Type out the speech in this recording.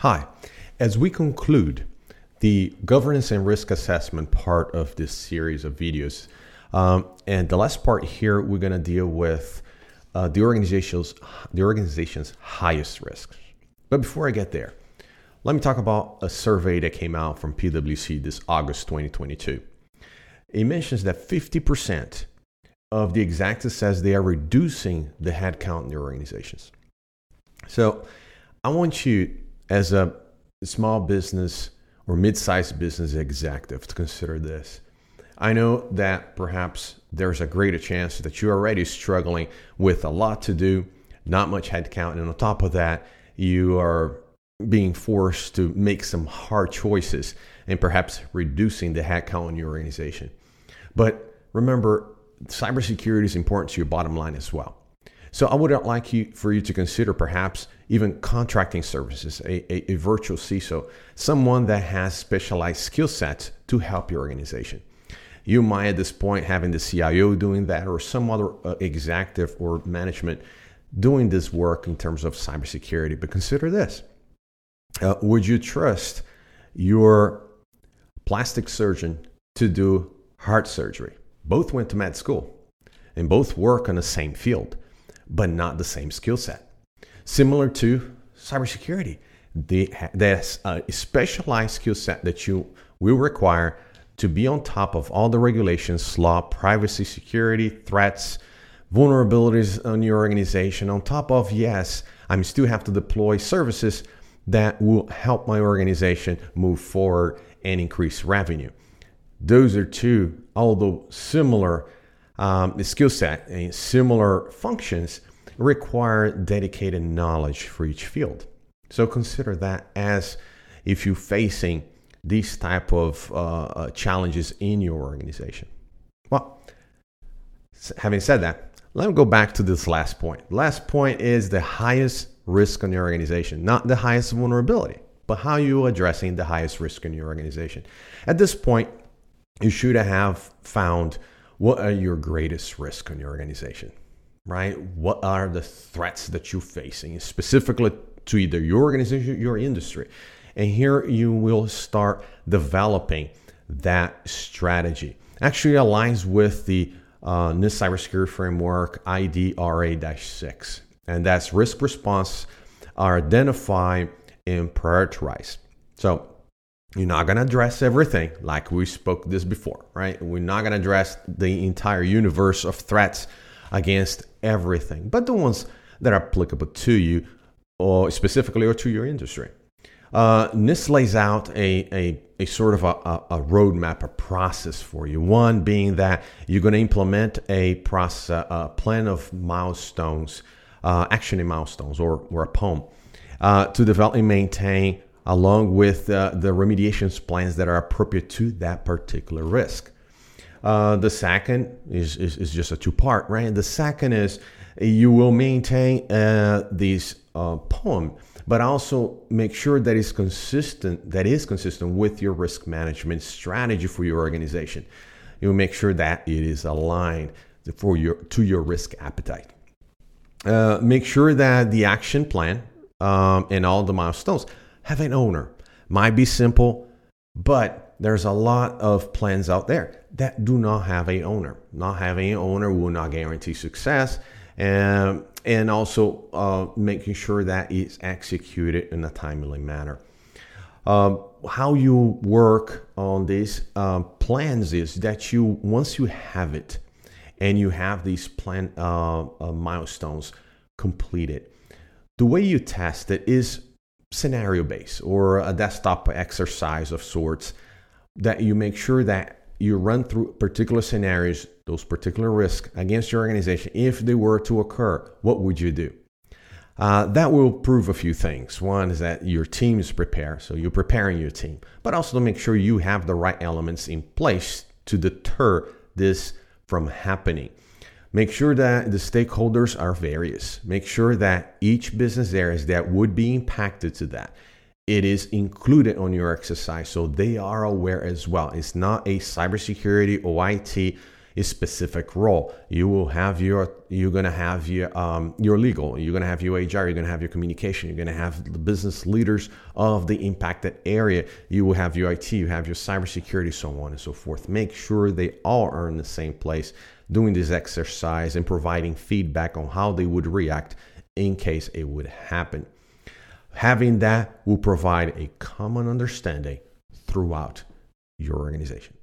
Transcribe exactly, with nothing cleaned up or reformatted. Hi, as we conclude the governance and risk assessment part of this series of videos, um, and the last part here, we're going to deal with uh, the organization's the organization's highest risks. But before I get there, let me talk about a survey that came out from PwC this August twenty twenty-two. It mentions that fifty percent of the executives says they are reducing the headcount in their organizations. So I want you, as a small business or mid-sized business executive, to consider this. I know that perhaps there's a greater chance that you're already struggling with a lot to do, not much headcount, and on top of that, you are being forced to make some hard choices and perhaps reducing the headcount in your organization. But remember, cybersecurity is important to your bottom line as well. So I would like you, for you to consider perhaps even contracting services, a, a, a virtual C I S O, someone that has specialized skill sets to help your organization. You might at this point having the C I O doing that, or some other uh, executive or management doing this work in terms of cybersecurity. But consider this. Uh, would you trust your plastic surgeon to do heart surgery? Both went to med school and both work on the same field, but not the same skill set. Similar to cybersecurity, the, there's a specialized skill set that you will require to be on top of all the regulations, law, privacy, security, threats, vulnerabilities on your organization. On top of, yes, I still have to deploy services that will help my organization move forward and increase revenue. Those are two, although similar, Um, the skill set and similar functions require dedicated knowledge for each field. So consider that as if you're facing these type of uh, challenges in your organization. Well, having said that, let me go back to this last point. Last point is the highest risk on your organization, not the highest vulnerability, but how you're addressing the highest risk in your organization. At this point, you should have found what are your greatest risks in your organization, right? What are the threats that you're facing specifically to either your organization or your industry? And here you will start developing that strategy. Actually aligns with the uh, NIST Cybersecurity Framework I D R A dash six. And that's risk response are identify and prioritize. So you're not going to address everything, like we spoke this before, right? We're not going to address the entire universe of threats against everything, but the ones that are applicable to you or specifically or to your industry. Uh, NIST lays out a, a, a sort of a, a roadmap, a process for you. One being that you're going to implement a process, a plan of milestones, uh, action and milestones, or, or a P O M, uh, to develop and maintain along with uh, the remediations plans that are appropriate to that particular risk. Uh, the second is, is, is just a two-part, right? The second is you will maintain uh, these uh, P O M, but also make sure that it's consistent, that is consistent with your risk management strategy for your organization. You'll make sure that it is aligned for your, to your risk appetite. Uh, make sure that the action plan um, and all the milestones have an owner. Might be simple, but there's a lot of plans out there that do not have an owner. Not having an owner will not guarantee success, and, and also uh, making sure that it's executed in a timely manner. Um, how you work on these um, plans is that you, once you have it and you have these plan uh, uh, milestones completed, the way you test it is scenario-based or a desktop exercise of sorts that you make sure that you run through particular scenarios, those particular risks against your organization. If they were to occur, what would you do? Uh, that will prove a few things. One is that your team is prepared, so you're preparing your team, but also to make sure you have the right elements in place to deter this from happening. Make sure that the stakeholders are various. Make sure that each business area that would be impacted to that, it is included on your exercise so they are aware as well. It's not a cybersecurity or I T a specific role. You will have your, you're going to have your, um, your legal, you're going to have your H R, you're going to have your communication, you're going to have the business leaders of the impacted area. You will have your I T, you have your cybersecurity, so on and so forth. Make sure they all are in the same place doing this exercise and providing feedback on how they would react in case it would happen. Having that will provide a common understanding throughout your organization.